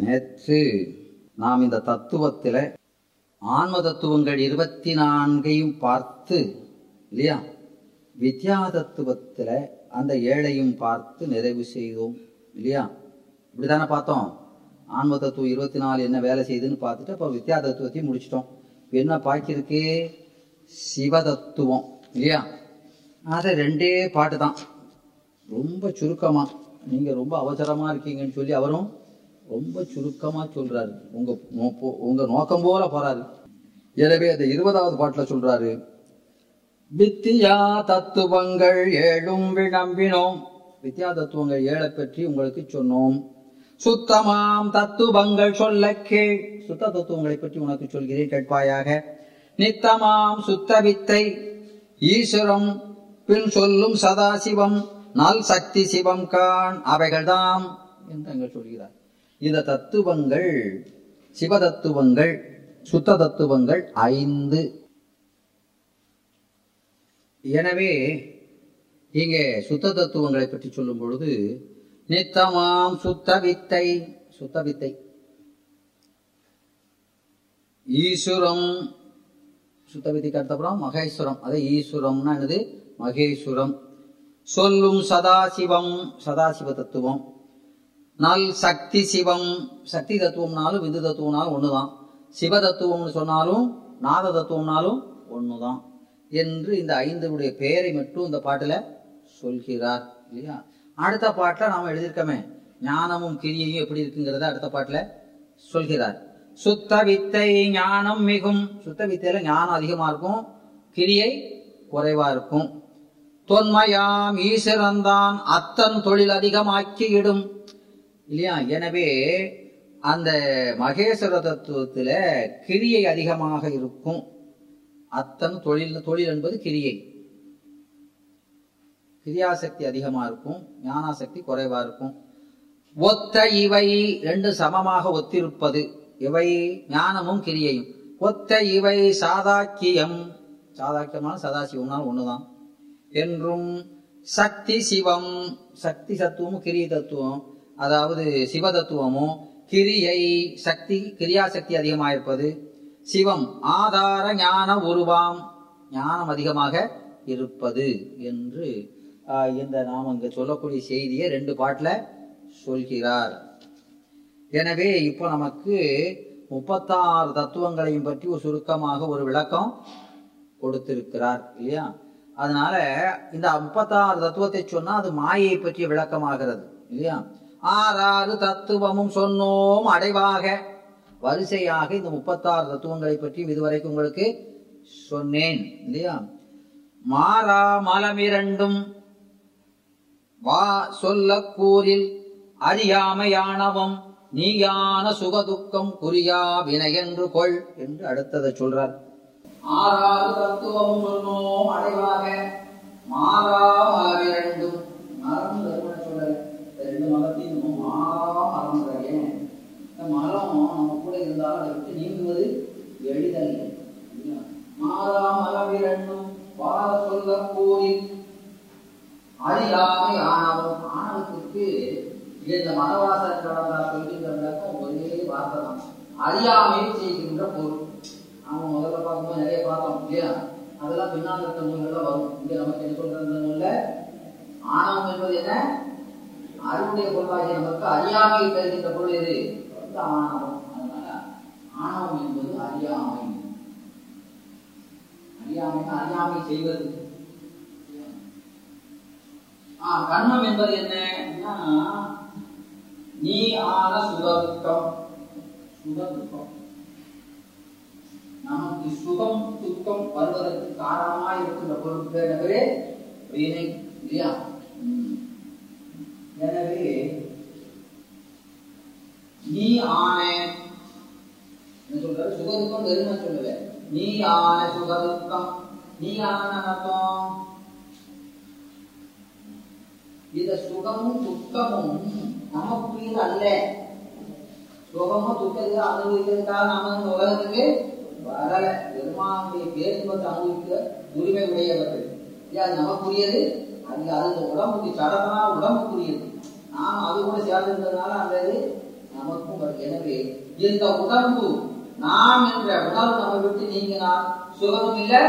நேற்று நாம் இந்த தத்துவத்தில் ஆன்ம தத்துவங்கள் 24 பார்த்து இல்லையா, வித்யா தத்துவத்தில் அந்த 7 பார்த்து நிறைவு செய்தோம் இல்லையா. இப்படி தானே பார்த்தோம். ஆன்ம தத்துவம் 24 என்ன வேலை செய்யுதுன்னு பார்த்துட்டு அப்போ வித்யா தத்துவத்தையும் முடிச்சிட்டோம். இப்போ என்ன பாக்கியிருக்கு? சிவதத்துவம் இல்லையா. அதை 2 பாட்டு தான், ரொம்ப சுருக்கமாக. நீங்கள் ரொம்ப அவசரமாக இருக்கீங்கன்னு சொல்லி அவரும் ரொம்ப சுருக்கமாக சொல்கிறாரு, உங்கள் நோக்கம் போல போகிறாரு. எனவே அந்த 20வது பாட்டில் சொல்கிறாரு, வித்யா தத்துவங்கள் 7 விளம்பினோம். வித்யா தத்துவங்கள் 7 பற்றி உங்களுக்கு சொன்னோம். சுத்தமாம் தத்துவங்கள் சொல்ல கேள், சுத்த தத்துவங்களை பற்றி உனக்கு சொல்கிறேன், கேட்பாயாக. நித்தமாம் சுத்த வித்தை, ஈஸ்வரம், பின் சொல்லும் சதாசிவம், நல் சக்தி சிவம் கான், அவைகள்தாம் என்று சொல்கிறார். இந்த தத்துவங்கள், சிவதத்துவங்கள், சுத்த தத்துவங்கள் 5. எனவே இங்கே சுத்த தத்துவங்களை பற்றி சொல்லும் பொழுது, நித்தமாம் சுத்த வித்தை, சுத்த வித்தை, ஈஸ்வரம், சுத்த வித்தைக்கு அடுத்தப்புறம் மகேஸ்வரம், அதே ஈஸ்வரம்னா என்னது மகேஸ்வரம், சொல்லும் சதாசிவம், சதாசிவ தத்துவம், நல் சக்தி சிவம், சக்தி தத்துவம்னாலும் விந்து தத்துவம்னாலும் ஒண்ணுதான், சிவ தத்துவம்னு சொன்னாலும் நாத தத்துவம்னாலும் ஒண்ணுதான் என்று இந்த 5 பெயரை மட்டும் இந்த பாட்டுல சொல்கிறார் இல்லையா. அடுத்த பாட்டில் நாம் எழுதியிருக்கோமே ஞானமும் கிரியையும் எப்படி இருக்குங்கிறத அடுத்த பாட்டில் சொல்கிறார். சுத்த வித்தை ஞானம் மிகும், சுத்த வித்தையில ஞானம் அதிகமாக இருக்கும், கிரியை குறைவா இருக்கும். தொன்மையாம் ஈஸ்வரந்தான் அத்தன் தொழில் அதிகமாக்கிடும் இல்லையா. எனவே அந்த மகேஸ்வர தத்துவத்துல கிரியை அதிகமாக இருக்கும். அத்தன் தொழில், தொழில் என்பது கிரியை, கிரியாசக்தி அதிகமா இருக்கும், ஞானாசக்தி குறைவா இருக்கும். ஒத்த இவை, 2 சமமாக ஒத்திருப்பது, இவை ஞானமும் கிரியையும். ஒத்த இவை சாதாக்கியம், சாதாக்கியமான சதாசிவம்னால் ஒண்ணுதான் என்றும், சக்தி சிவம், சக்தி தத்துவமும் கிரிய தத்துவம், அதாவது சிவ தத்துவமும் கிரியை, சக்தி கிரியாசக்தி அதிகமாயிருப்பது, சிவம் ஆதார ஞான உருவாம், ஞானம் அதிகமாக இருப்பது என்று இந்த நாம் அங்கு சொல்லக்கூடிய செய்தியை 2 பாட்டில் சொல்கிறார். எனவே இப்போ நமக்கு 36 தத்துவங்களையும் பற்றி ஒரு சுருக்கமாக ஒரு விளக்கம் கொடுத்திருக்கிறார் இல்லையா. அதனால இந்த 36 தத்துவத்தை சொன்னால் அது மாயை பற்றிய விளக்கமாகிறது இல்லையா. 6 தத்துவமும் சொன்னோம் அடைவாக, வரிசையாக இந்த 36 தத்துவங்களை பற்றியும் இதுவரைக்கும் உங்களுக்கு சொன்னேன் இல்லையா. மாறா மலம் இரண்டும், வா சொல்ல கூறில் அறியாமையானவம், நீயான சுகதுக்கம் குறியா வினை என்று கொள் என்று அடுத்ததை சொல்றார். 6 தத்துவம் சொன்னோம் அடைவாக, மாறா மலம் இரண்டும், மலத்தையும் மாறாம ஏன் இந்த மரம் நம்ம கூட இருந்தாலும் அதை விட்டு நீங்குவது எளிதல்ல. மாறா மலம் இரண்டும், வாழ சொல்ல கூறி அறியாமை ஆணவம், ஆணவத்துக்கு இந்த மரவாசல் கடந்தால் சொல்கின்ற விளக்கம் ஒரே வார்த்தை தான், அறியாமை செய்கின்ற பொருள். நாம முதல்ல பார்க்கும்போது நிறைய பார்த்தோம் இல்லையா, அதெல்லாம் பின்னால் இருக்கிற நூல்கள் வரும். இங்க நமக்கு என்ன சொல்றது நூல்ல, ஆணவம் என்பது என்ன, அறிவுடைய பொருளாகிய நமக்கு அறியாமையை தருகின்ற பொருள் எது, ஆணவம். அதனால ஆணவம் என்பது அறியாமை, அறியாமைன்னா அறியாமை செய்வது. கர்மம் என்பது என்னன்னா, நீ ஆன சுகம், சுகம் நமக்கு சுகம் துக்கம் வருவதற்கு காரணமாக இருக்கின்ற பொருட்களே வினை இல்லையா. எனவே நீ ஆன சொல்ற சுகதுக்கம் என்ன சொல்லுவ, நீ ஆன சுகதுக்கம், நீ ஆனதும் இந்த சுகமும் துக்கமும் நமக்குரியது அல்ல. சுகமும் துக்கத்தை அனுபவிக்கிறதுக்காக நாம இந்த உலகத்துக்கு வரல, பெருமானுடைய பேசுவதை அனுபவிக்க உரிமை உடையவர்கள். அது நமக்குரியது அல்ல, அது இந்த உடம்புக்கு சடனா உடம்புக்குரியது. நாம் அது கூட சேர்ந்திருந்ததுனால அந்த இது நமக்கும் இந்த உடம்பு நாம் என்ற உடல் நம்ம விட்டு நீங்கினால் சுகமும் இல்லை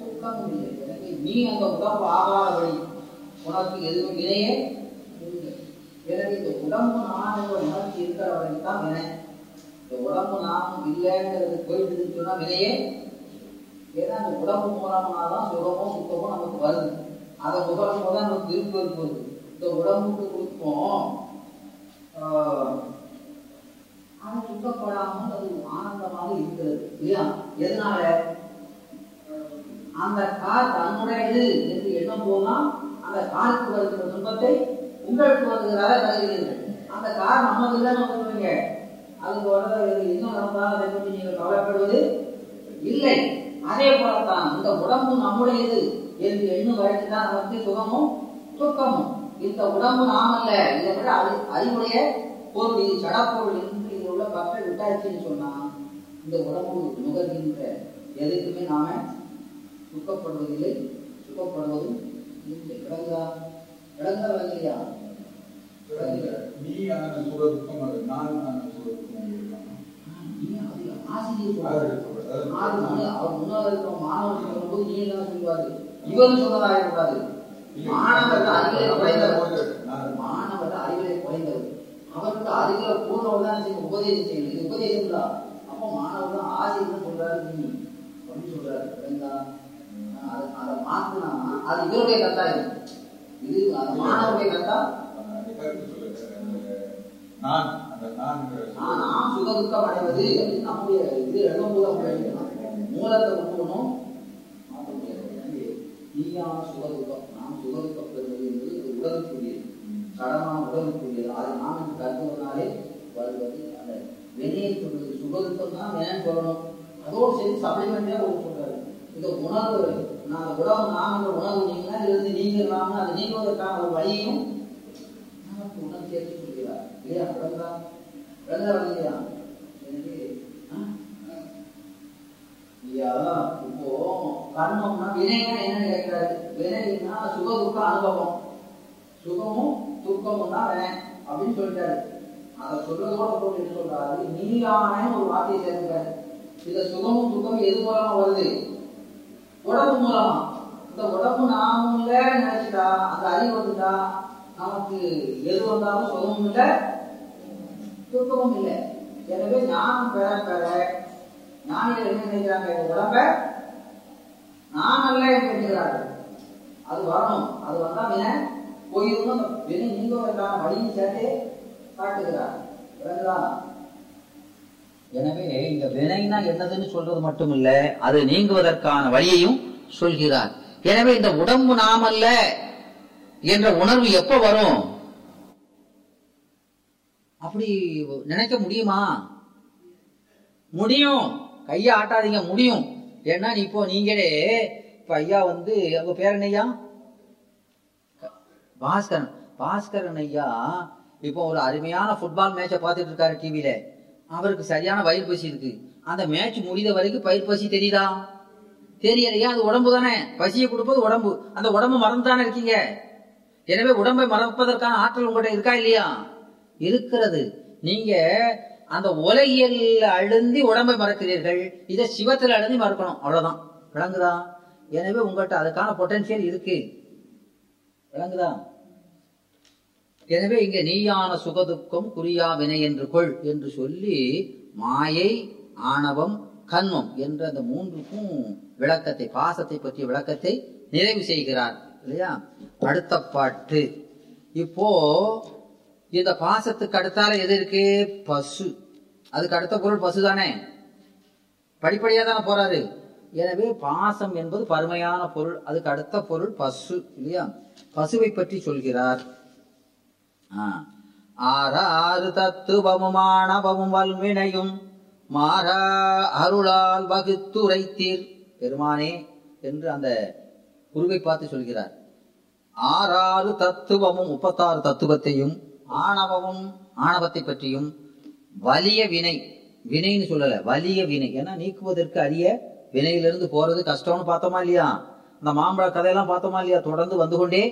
துக்கமும் இல்லை. எனவே நீ அந்த உடம்பு ஆகாத வழி உனக்கு எதுவும் இணையே. எனவே இந்த உடம்பு நான் என்ற உணர்ச்சி இருக்கிற வரைக்கும் வினை. இந்த உடம்பு நாமும் இல்லைங்கிறது போயிட்டு சொன்னா வினையே. ஏன்னா இந்த உடம்பு மூலமானால்தான் சுகமும் சுத்தமும் நமக்கு வருது. அதை உடம்பு தான் நமக்கு விருப்பம் இருக்குறது. இந்த உடம்புக்கு கொடுப்போம் அது துக்கப்படாமல் அது ஆனந்தமாக இருக்கிறது இல்லையா? எதனால அந்த கார் தன்னுடையது என்று எண்ணம் போனால் அந்த காருக்கு வருகிற துன்பத்தை உங்களுக்கு வருகிறதாக கருதுகிறீர்கள். அந்த கார் நமக்கு இல்லைன்னு சொல்லுவீங்க. அதுக்கு வர என்ன நடந்தாலும் அதை பற்றி நீங்கள் கவலைப்படுவது இல்லை. அதே போலத்தான் இந்த உடம்பு நம்முடையது என்று எண்ணும் வரைக்கும் தான் நமக்கு சுகமும் துக்கமும். இந்த உடம்பு நாம் அல்ல, இதை விட அறிவுடைய பொருள், இது சடப்பொருள் என்று இதில் உள்ள பக்தர் விட்டாச்சுன்னு சொன்னால் இந்த உடம்பு நுகர்கின்ற எதுக்குமே நாம துக்கப்படுவதில்லை, சுகப்படுவதும் இல்லை. விளங்குதா இல்லையா? நீ ஆன சுக துக்கம் அது நான் ஆன சுக துக்கம் ஆசிரியர் அவர் முன்னாள் இருக்கிற மாணவர்கள் வரும்போது நீ என்ன சொல்வாரு? இவர் சொன்னதாக கூடாது. மாணவர்கள் அறிவிலை குறைந்தவர், மாணவர்கள் அறிவிலை குறைந்தவர், அவருக்கு அறிவில போனவர் தான் உபதேசம் செய்யணும். இது உபதேசம் தான். அப்போ மாணவர் தான் ஆசிரியர் சொல்றாரு நீ அப்படின்னு சொல்றாரு. அதை மாத்தினா அது இவருடைய கட்டா இருக்கு. இது அது மாணவருடைய கட்டா. நாம் சுக துக்கம் அடைவது அப்படின்னு நம்முடைய இது எழும்போது மூலத்தை கொண்டுணும். நீயான சுக துக்கம் நாம் சுக துக்கப்படுவது என்பது உடலுக்குரியது, சடமான உடலுக்குரியது. அது நாம் என்று கருதுவதனாலே வருவது அந்த வெளியே சொல்வது. சுக துக்கம் தான் வேணும் சொல்லணும். அதோடு சேர்ந்து சப்ளிமெண்டே ஒன்று சொல்றாரு. இந்த உணர்வு நான் அந்த உடம்பு நாம் என்ற உணர்வு நீங்கன்னா இருந்து நீங்கிறலாம்னு அது நீங்குவதற்கான ஒரு வழியும் நமக்கு உணர்வு சேர்த்து சொல்கிறார் இல்லையா? விளங்குதா? விளங்குதா? எனவே இப்போ கர்மம்னா வினைனா என்ன கேட்கிறாரு? வினைனா சுக துக்க அனுபவம், சுகமும் துக்கமும் தான் வினை அப்படின்னு சொல்லிட்டாரு. அதை சொல்றதோட போட்டு என்ன சொல்றாரு? நீயான ஒரு வார்த்தையை சேர்க்கிறாரு. இந்த சுகமும் துக்கம் எது மூலமா வருது? உடம்பு மூலமா. இந்த உடம்பு நாமும் இல்லை நினைச்சுட்டா அந்த அறிவு வந்துட்டா நமக்கு எது வந்தாலும் சுகமும் இல்லை துக்கமும் இல்லை. எனவே ஞானம் பெற பெற ஞானிகள் என்ன நினைக்கிறாங்க? உடம்ப நான் அல்ல நினைக்கிறார்கள். அது வரணும். அது வந்தா வினை போயிருக்கும். வினை நீங்குவதற்கான வழியும் சேர்த்து காட்டுகிறார். எனவே இந்த வினைனா என்னதுன்னு சொல்றது மட்டும் இல்ல, அது நீங்குவதற்கான வழியையும் சொல்கிறார். எனவே இந்த உடம்பு நாம் அல்ல என்ற உணர்வு எப்ப வரும்? அப்படி நினைக்க முடியுமா? முடியும். கையை ஆட்டாதீங்க, முடியும். ஏன்னா இப்போ நீங்களே இப்போ ஐயா வந்து அவங்க பேர் ஐயா பாஸ்கரன், பாஸ்கரன் ஐயா இப்போ ஒரு அருமையான ஃபுட்பால் மேட்சை பார்த்துட்டு இருக்காரு டிவியில. அவருக்கு சரியான வயிறு பசி இருக்கு. அந்த மேட்ச் முடிந்த வரைக்கும் பயிர் பசி தெரியுதா? தெரியலையா? அது உடம்பு தானே பசியை கொடுப்பது. உடம்பு அந்த உடம்பு மறந்து தானே இருக்கீங்க. எனவே உடம்பை மறப்பதற்கான ஆற்றல் உங்கள்கிட்ட இருக்கா இல்லையா? இருக்கிறது. நீங்க அந்த உலகியல் அழுந்தி உடம்பை மறக்கிறீர்கள். இதை சிவத்தில் அழுந்தி மறக்கணும். அவ்வளவுதான். விளங்குதா? எனவே உங்கள்கிட்ட அதுக்கான பொட்டன்சியல் இருக்கு. விளங்குதா? எனவே இங்க நீயான சுகதுக்கம் குறியா வினை என்று கொள் என்று சொல்லி மாயை, ஆணவம், கன்மம் என்ற அந்த மூன்றுக்கும் விளக்கத்தை, பாசத்தை பற்றிய விளக்கத்தை நிறைவு செய்கிறார் இல்லையா? அடுத்த பாட்டு. இப்போ இந்த பாசத்துக்கு அடுத்தால எது இருக்கு? பசு. அதுக்கு அடுத்த பொருள் பசு தானே. படிப்படியா தானே போறாரு. எனவே பாசம் என்பது பருமையான பொருள். அதுக்கு அடுத்த பொருள் பசு இல்லையா? பசுவை பற்றி சொல்கிறார். ஆறாறு தத்துவமும் ஆணவமும் வல்வினையும் மாறா அருளால் வகுத்துரைத்தீர் பெருமானே என்று அந்த குருவை பார்த்து சொல்கிறார். ஆறாறு தத்துவமும் 36 தத்துவத்தையும் ஆணவத்தை பற்றியும் வலிய வினை, வினைன்னு சொல்லல, வலிய வினை. ஏன்னா நீக்குவதற்கு அரிய வினையிலிருந்து போறது கஷ்டம்னு பார்த்தோமா இல்லையா? அந்த மாம்பழ கதையெல்லாம் பார்த்தோமா இல்லையா? தொடர்ந்து வந்து கொண்டே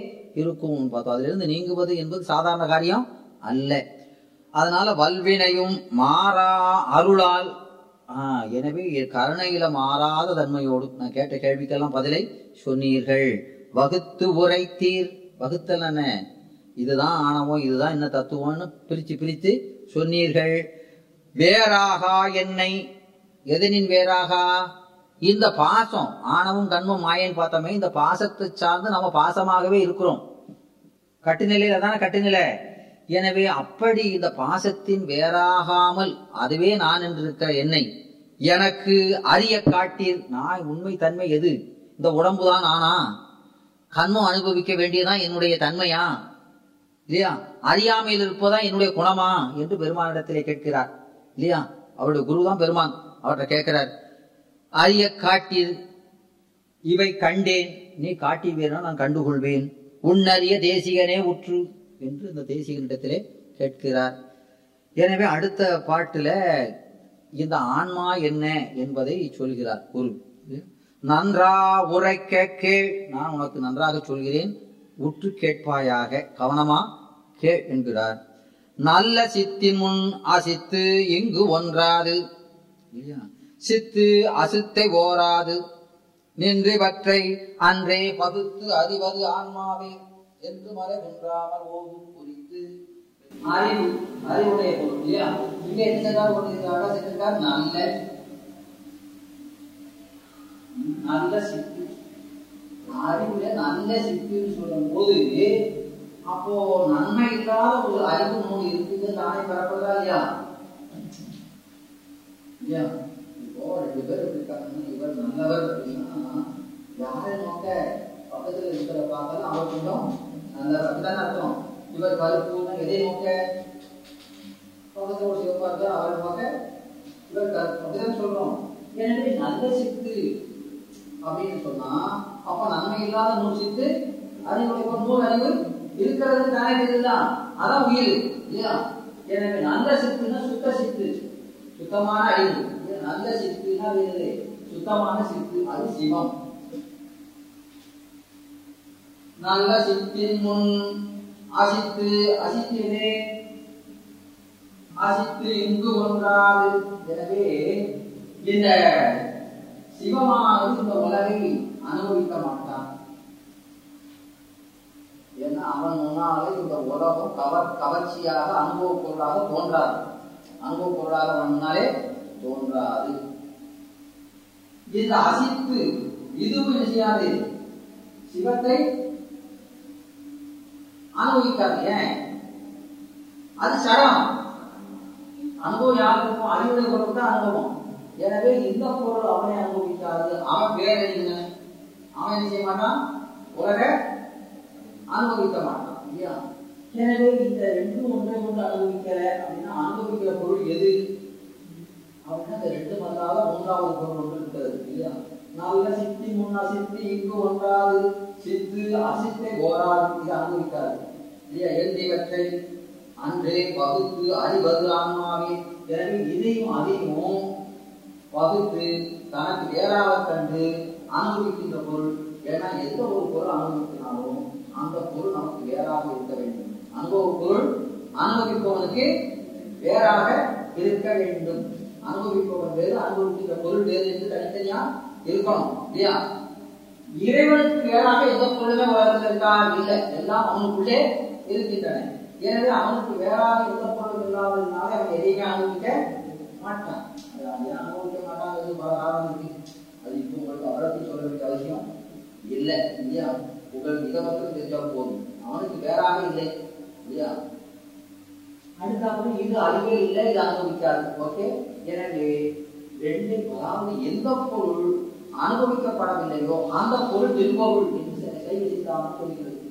இருக்கும் பார்த்தோம். அதுல இருந்து நீங்குவது என்பது சாதாரண காரியம் அல்ல. அதனால வல்வினையும் மாறா அருளால். எனவே கருணையில மாறாத தன்மையோடு நான் கேட்ட கேள்விக்கெல்லாம் பதிலை சொன்னீர்கள். வகுத்து உரைத்தீர், வகுத்தல் என்ன, இதுதான் ஆணவம், இதுதான் என்ன தத்துவம்னு பிரித்து பிரித்து சொன்னீர்கள். வேறாகா என்னை, எதனின் வேறாகா, இந்த பாசம், ஆணவம் கண்மம் மாயன்னு பார்த்தோமே, இந்த பாசத்தை சார்ந்து நம்ம பாசமாகவே இருக்கிறோம். கட்டுநிலையில தானே கட்டுநிலை. எனவே அப்படி இந்த பாசத்தின் வேறாகாமல் அதுவே நான் என்று இருக்கிற என்னை எனக்கு அறிய காட்டீர். நான் உண்மை தன்மை எது, இந்த உடம்பு தான் நானா, கண்மம் அனுபவிக்க வேண்டியதான் என்னுடைய தன்மையா இல்லையா, அறியாமையில் இருப்பதா என்னுடைய குணமா என்று பெருமானிடத்திலே கேட்கிறார் இல்லையா. அவருடைய குருதான் பெருமான், அவர்கிட்ட கேட்கிறார். அறிய காட்டீர், இவை கண்டேன், நீ காட்டி வேணா நான் கண்டுகொள்வேன், உன்னறிய தேசிகனே உற்று என்று இந்த தேசிகனிடத்திலே கேட்கிறார். எனவே அடுத்த பாட்டுல இந்த ஆன்மா என்ன என்பதை சொல்கிறார் குரு. நன்றா உரைக்க கேள், நான் உனக்கு நன்றாக சொல்கிறேன், உற்று கேட்பாயாக, கவனமா கேள் என்கிறார். நல்ல சித்தின் முன் அசித்து இங்கு ஒன்றாது, சித்து அசித்தை ஓராது, நின்று பற்றை அன்றே பகுத்து அறிவது ஆன்மாவே என்று மறை ஒன்றாமல் ஓதும் குறித்து அறிவு, அறிவுடைய இல்லையா. இங்க என்ன நல்ல நல்ல சித்து, அறிவுல நல்ல சித்தின்னு சொல்லும் போது அப்போ நன்மை இல்லாத ஒரு அறிவு நூல் இருக்குது, நானே பரப்பதா இல்லையா. இப்போ 2 பேர் இருக்காங்கன்னா இவர் நல்லவர் அப்படின்னா யாரை நோக்க பக்கத்துல இருக்கிற பார்த்தாலும் அவர் கொஞ்சம் நல்லவர் அப்படித்தானே அர்த்தம். இவர் கருப்புன்னா எதை நோக்க, பக்கத்துல ஒரு சிவப்பா இருக்கா அவரை நோக்க இவர் கருப்பு அப்படிதான் சொல்றோம். எனவே நல்ல சித்து அப்படின்னு சொன்னா அப்ப நன்மை இல்லாத நூல் சித்து அறிவுடைய நூல் அறிவு இருக்கிறது தானே தெரியுதுதான், அதான் உயிர் இல்லையா. எனவே நல்ல சித்துனா சுத்த சித்து, சுத்தமான அறிவு. நல்ல சித்துனா வேறு, சுத்தமான சித்து, அது சிவம். நல்ல சித்தின் முன் அசித்து, அசித்திலே அசித்து இங்கு ஒன்றாது. எனவே இந்த சிவமானது இந்த உலகை அனுபவிக்க மாட்டான். ஏன்னா அவன் முன்னாலே இந்த உலகம் கவர்ச்சியாக அனுபவ பொருளாக தோன்றாது, அனுபவ பொருளாக முன்னாலே தோன்றாது. இந்த அசித்து இதுவும் செய்யாது, சிவத்தை அனுபவிக்காது. ஏன், அது சரம் அனுபவம். யாருக்கும் அறிவுடைய பொருள் தான் அனுபவம். எனவே இந்த பொருள் அவனை அனுபவிக்காது. அவன் வேற என்ன, அவன் என்ன செய்ய மாட்டான், உலக அனுபவிக்க மாட்டான் இல்லையா. எனவே இந்த 2 ஒன்றை கொண்டு அனுபவிக்கல அப்படின்னா அனுபவிக்கிற பொருள் எது அப்படின்னா இந்த 2 மல்லாத 3வது பொருள் ஒன்று இருக்கிறது இல்லையா. நல்ல சித்தி முன்னா சித்தி இங்கு ஒன்றாது, சித்து அசித்தை ஓராது, இது அனுபவிக்காது இல்லையா. எழுதியவற்றை அன்றே பகுத்து அறிவது ஆன்மாவே. எனவே இதையும் அதையும் பகுத்து தனக்கு வேறாக கண்டு அனுபவிக்கின்ற பொருள். ஏன்னா எந்த ஒரு பொருள் அனுபவிக்கிறாலும் அந்த பொருள் நமக்கு வேறாக இருக்க வேண்டும். அனுபவ பொருள் அனுபவிப்பவனுக்கு வேறாக இருக்க வேண்டும். அனுபவிப்பவன் வேறு, அனுபவிக்கின்ற பொருள் வேறு என்று தனித்தனியா இருக்கணும் இல்லையா. இறைவனுக்கு வேறாக எந்த பொருளுமே வளர்ந்திருக்கா இல்லை, எல்லாம் அவனுக்குள்ளே இருக்கின்றன. எனவே அவனுக்கு வேறாக எந்த பொருள் இல்லாததுனால அவன் எதையுமே அனுபவிக்க மாட்டான். அனுபவிக்க மாட்டாங்கிறது பல காரணம் இருக்கு. அது இப்போ உங்களுக்கு அவருக்கு சொல்ல வேண்டிய அவசியம் இல்லை இல்லையா. உங்களுக்கு இதை மட்டும் தெரிஞ்சால் போதும், அவனுக்கு வேறாக இல்லை இல்லையா. அடுத்தாவது இது அறிவே இல்லை, இது அனுபவிக்காது. ஓகே, எனவே 2 அதாவது எந்த பொருள் அனுபவிக்கப்படவில்லையோ அந்த பொருள் திரும்பவும் சொல்கிறது.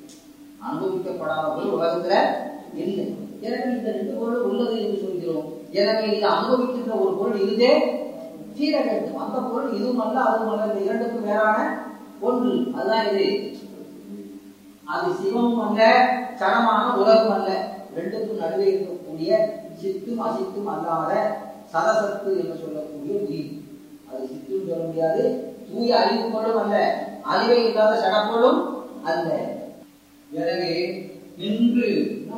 அனுபவிக்கப்படாத பொருள் உலகத்துல இல்லை. எனவே இந்த 2 பொருள் உள்ளது என்று சொல்கிறோம். எனவே இது அனுபவிக்கின்ற ஒரு பொருள் இருந்தே தீர வேண்டும். அந்த பொருள் இதுவும் அல்ல அதுவும் அல்ல, இந்த 2க்கும் வேறான ஒன்று. அதுதான் இது. அது சிவமும் அல்ல, சரமான உலகம் அல்ல. 2க்கும் நடுவே இருக்கக்கூடிய சித்தும் அசித்தும் அல்லாத சரசத்து என்று சொல்லக்கூடிய உயிர். அது சித்துன்னு சொல்ல முடியாது, தூய அறிவு பொருளும் அல்ல, அறிவை இல்லாத சடப்பொருளும் அல்ல. எனவே நின்று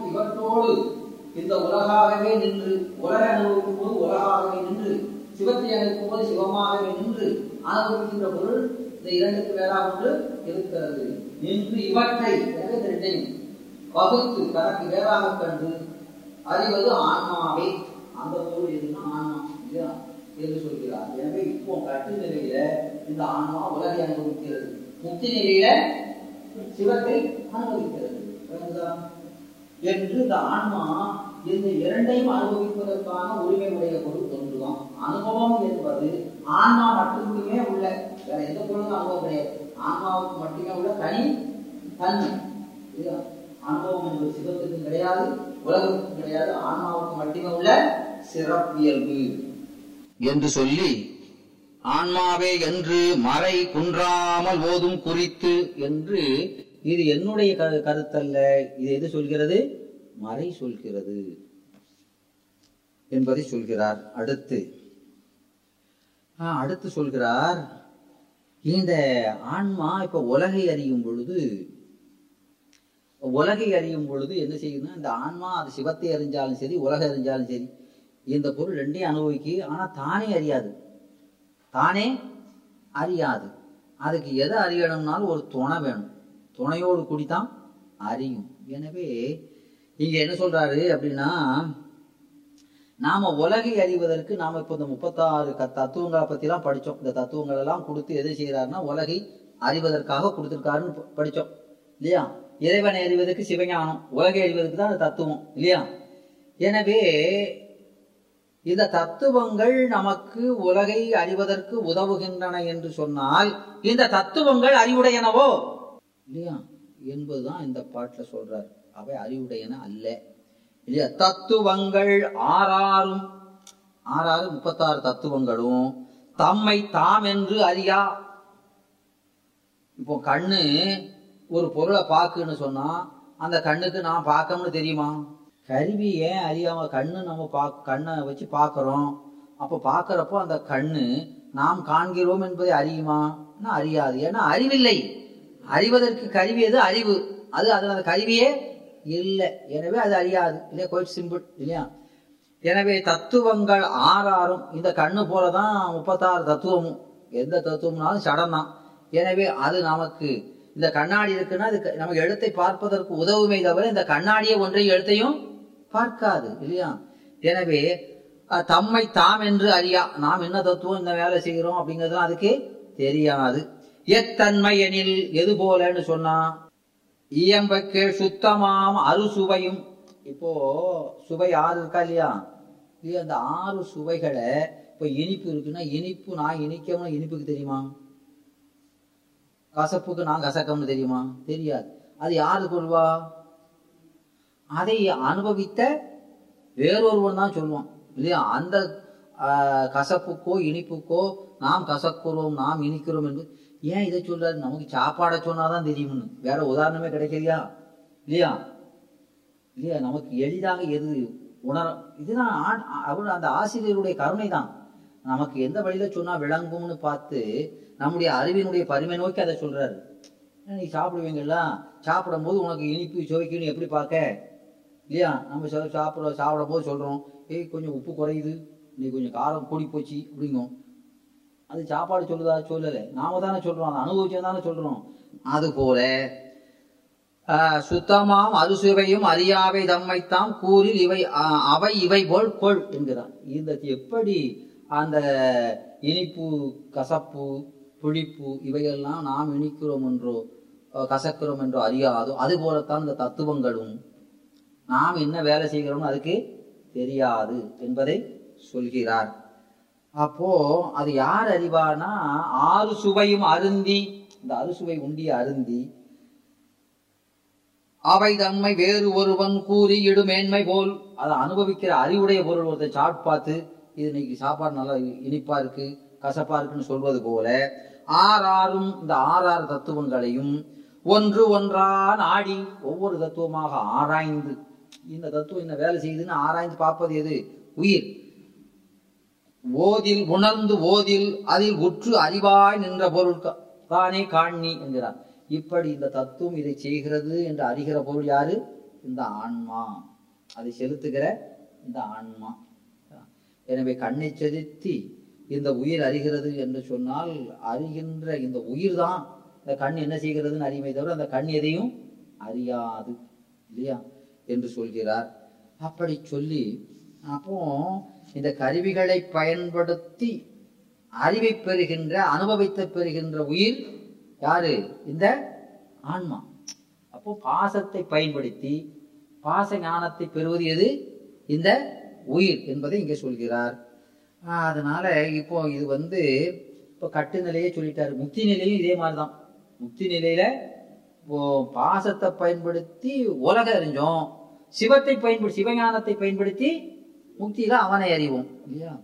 இவற்றோடு இந்த உலகாகவே நின்று, உலக அனுபவிக்கும் போது உலகாகவே நின்று, சிவத்தை அனுப்பும் போது சிவமாகவே நின்று அனுபவிக்கின்ற பொருள் இந்த இரண்டுக்கு மேலாக ஒன்று இருக்கிறது. நின்று இவற்றை வகுத்து தனக்கு வேறாக கண்டு அறிவது ஆன்மாவே. அந்த பொருள் எதுனா ஆன்மா என்று சொல்கிறார். எனவே இப்போ கட்டு நிலையில இந்த ஆன்மா உலகை அனுபவிக்கிறது, முக்தி நிலையில சிவத்தை அனுபவிக்கிறது என்று இந்த ஆன்மா இந்த இரண்டையும் அனுபவிப்பதற்கான உரிமையுடைய பொருள் ஒன்றுதான். அனுபவம் என்பது ஆன்மா மட்டுமே உள்ள, வேற எந்த பொருளும் அனுபவம் கிடையாது. ஆன்மாவுக்கு மட்டுமே உள்ள தனி தன்மை. அனுபவம் என்பது சிவத்துக்கும் கிடையாது, உலகத்துக்கும் கிடையாது, ஆன்மாவுக்கு மட்டுமே உள்ள சிறப்பியல்பு என்று சொல்லி ஆன்மாவே என்று மறை குன்றாமல் ஓதும் குறித்து என்று. இது என்னுடைய கருத்தல்ல, இது எது சொல்கிறது? மறை சொல்கிறது என்பதை சொல்கிறார். அடுத்து சொல்கிறார், இந்த ஆன்மா இப்ப உலகை அறியும் பொழுது என்ன செய்யுதுன்னா, இந்த ஆன்மா அது சிவத்தை அறிஞ்சாலும் சரி, உலகை அறிஞ்சாலும் சரி, இந்த பொருள் ரெண்டையும் அனுபவிக்கு. ஆனா தானே அறியாது. அதுக்கு எதை அறியணும்னாலும் ஒரு துணை வேணும், துணையோடு கூடித்தான் அறியும். எனவே இங்க என்ன சொல்றாரு அப்படின்னா, நாம உலகை அறிவதற்கு நாம இப்போ இந்த 36 தத்துவங்களை பத்திலாம் படிச்சோம். இந்த தத்துவங்கள் எல்லாம் கொடுத்து எது செய்யறாருன்னா உலகை அறிவதற்காக கொடுத்திருக்காருன்னு படிச்சோம் இல்லையா? இறைவனை அறிவதற்கு சிவஞானம், உலகை அறிவதற்கு தான் அந்த தத்துவம் இல்லையா? எனவே இந்த தத்துவங்கள் நமக்கு உலகை அறிவதற்கு உதவுகின்றன என்று சொன்னால், இந்த தத்துவங்கள் அறிவுடையனவோ இல்லையா என்பதுதான் இந்த பாட்டுல சொல்றாரு. அவை அறிவுடையன அல்ல இல்லையா? தத்துவங்கள் ஆறாறு 36 தத்துவங்களும் தம்மை தாம் என்று அறியா. இப்போ கண்ணு ஒரு பொருளை பார்க்குன்னு சொன்னா, அந்த கண்ணுக்கு நான் பார்க்கணும்னு தெரியுமா? கருவி ஏன் அறியாம கண்ணு நம்ம கண்ணை வச்சு பார்க்கிறோம். அப்போ பார்க்கிறப்போ அந்த கண்ணு நாம் காண்கிறோம் என்பதை அறியுமா? அறியாது. ஏன்னா அறிவில்லை. அறிவதற்கு கருவி எது? அறிவு. அது அந்த கருவியே இல்லை. எனவே அது அறியாது இல்லையா? குயிட் சிம்பிள் இல்லையா? எனவே தத்துவங்கள் 6 இந்த கண்ணு போலதான் 36 தத்துவமும். எந்த தத்துவம்னாலும் சடம் தான். எனவே அது நமக்கு இந்த கண்ணாடி இருக்குன்னா அது நமக்கு எழுத்தை பார்ப்பதற்கு உதவுமே தவிர இந்த கண்ணாடியை ஒன்றையும் எழுத்தையும் பார்க்காது இல்லையா? எனவே தம்மை தாம் என்று அறியா. நாம் என்ன தத்துவம் இந்த வேலை செய்கிறோம் அப்படிங்கிறதுலாம் அதுக்கு தெரியாது. எத்தன்மை எனில் எது போலன்னு சொன்னா, இயம்பக்கே சுத்தமாம் அறுசுவையும். இப்போ சுவை 6 இருக்கா இல்லையா? இல்லையா? அந்த 6 சுவைகளை இப்போ இனிப்பு இருக்குன்னா, இனிப்பு நான் இனிக்கணும்னா இனிப்புக்கு தெரியுமா? கசப்புக்கு நான் கசக்கம்னு தெரியுமா? தெரியாது. அது யாரு சொல்வா? அதை அனுபவித்த வேறொருவன் தான் சொல்லுவான் இல்லையா? அந்த கசப்புக்கோ இனிப்புக்கோ நாம் கசக்கிறோம், நாம் இனிக்கிறோம் என்று. ஏன் இதை சொல்றாரு? நமக்கு சாப்பாடை சொன்னாதான் தெரியும்னு. வேற உதாரணமே கிடைக்கலையா இல்லையா? இல்லையா? நமக்கு எளிதாக எது உணரும்? இதுதான் அவர் அந்த ஆசிரியருடைய கருணை தான். நமக்கு எந்த வழியில சொன்னா விளங்கும்னு பார்த்து நம்முடைய அறிவினுடைய பருமை நோக்கி அதை சொல்றாரு. நீ சாப்பிடுவீங்களா? சாப்பிடும் போது உனக்கு இனிப்பு சுவைக்குன்னு எப்படி பார்க்க இல்லையா? நம்ம சாப்பிடும் போது சொல்றோம், ஏய் கொஞ்சம் உப்பு குறையுது, இன்னைக்கு கொஞ்சம் காரம் கூடி போச்சு அப்படிங்கும். அது சாப்பாடு சொல்லுதா? சொல்லலை. நாம தானே சொல்றோம், அதை அனுபவிச்சதானே சொல்றோம். அது போல சுத்தமாம் அறுசுவையும் அறியாவை தம்மைத்தாம் கூறில் இவை போல் கொள் என்கிறான். இந்த எப்படி அந்த இனிப்பு, கசப்பு, புளிப்பு இவையெல்லாம் நாம் இனிக்கிறோம் என்றோ கசக்கிறோம் என்றோ அறியாதோ, அது போலத்தான் இந்த தத்துவங்களும் நாம் என்ன வேலை செய்கிறோம்னு அதுக்கு தெரியாது என்பதை சொல்கிறார். அப்போ அது யார் அறிவானா, 6 சுவையும் அருந்தி, இந்த அறுசுவை உண்டிய அருந்தி, அவை தன்மை வேறு ஒருவன் கூறி இடுமேன்மை போல். அதை அனுபவிக்கிற அறிவுடைய பொருள் ஒருத்தர் சாட் பார்த்து இது இன்னைக்கு சாப்பாடு நல்லா இனிப்பா இருக்கு, கசப்பா இருக்குன்னு சொல்வது போல 6 இந்த 6 தத்துவங்களையும் ஒன்று ஒன்றா நாடி ஒவ்வொரு தத்துவமாக ஆராய்ந்து, இந்த தத்துவம் என்ன வேலை செய்யுதுன்னு ஆராய்ந்து பார்ப்பது எது? உயிர். ஓதில் உணர்ந்து ஓதில் அதில் உற்று அறிவாய் நின்ற பொருள் தானே காணி என்கிறார். இப்படி இந்த தத்துவம் இதை செய்கிறது என்று அறிகிற பொருள் யாரு? இந்த ஆன்மா. அதை செலுத்துகிற இந்த ஆன்மா. எனவே கண்ணை செலுத்தி இந்த உயிர் அறிகிறது என்று சொன்னால், அறிகின்ற இந்த உயிர் தான் இந்த கண் என்ன செய்கிறதுன்னு அறிவை தவிர அந்த கண் எதையும் அறியாது இல்லையா என்று சொல்கிறார். அப்படி சொல்லி அப்போ இந்த கருவிகளை பயன்படுத்தி அறிவை பெறுகின்ற அனுபவித்து பெறுகின்ற உயிர் யாரு? இந்த ஆன்மா. அப்போ பாசத்தை பயன்படுத்தி பாச ஞானத்தை பெறுவது எது? இந்த உயிர் என்பதை இங்கே சொல்கிறார். அதனால இப்போ இது இப்போ கட்டு நிலையை சொல்லிட்டாரு. முக்தி நிலையும் இதே மாதிரிதான். முக்தி நிலையில இப்போ பாசத்தை பயன்படுத்தி உலக அறிஞ்சோம், சிவத்தை பயன்படுத்தி சிவஞானத்தை பயன்படுத்தி முக்தியில அவனை அறிவோம் இல்லையா.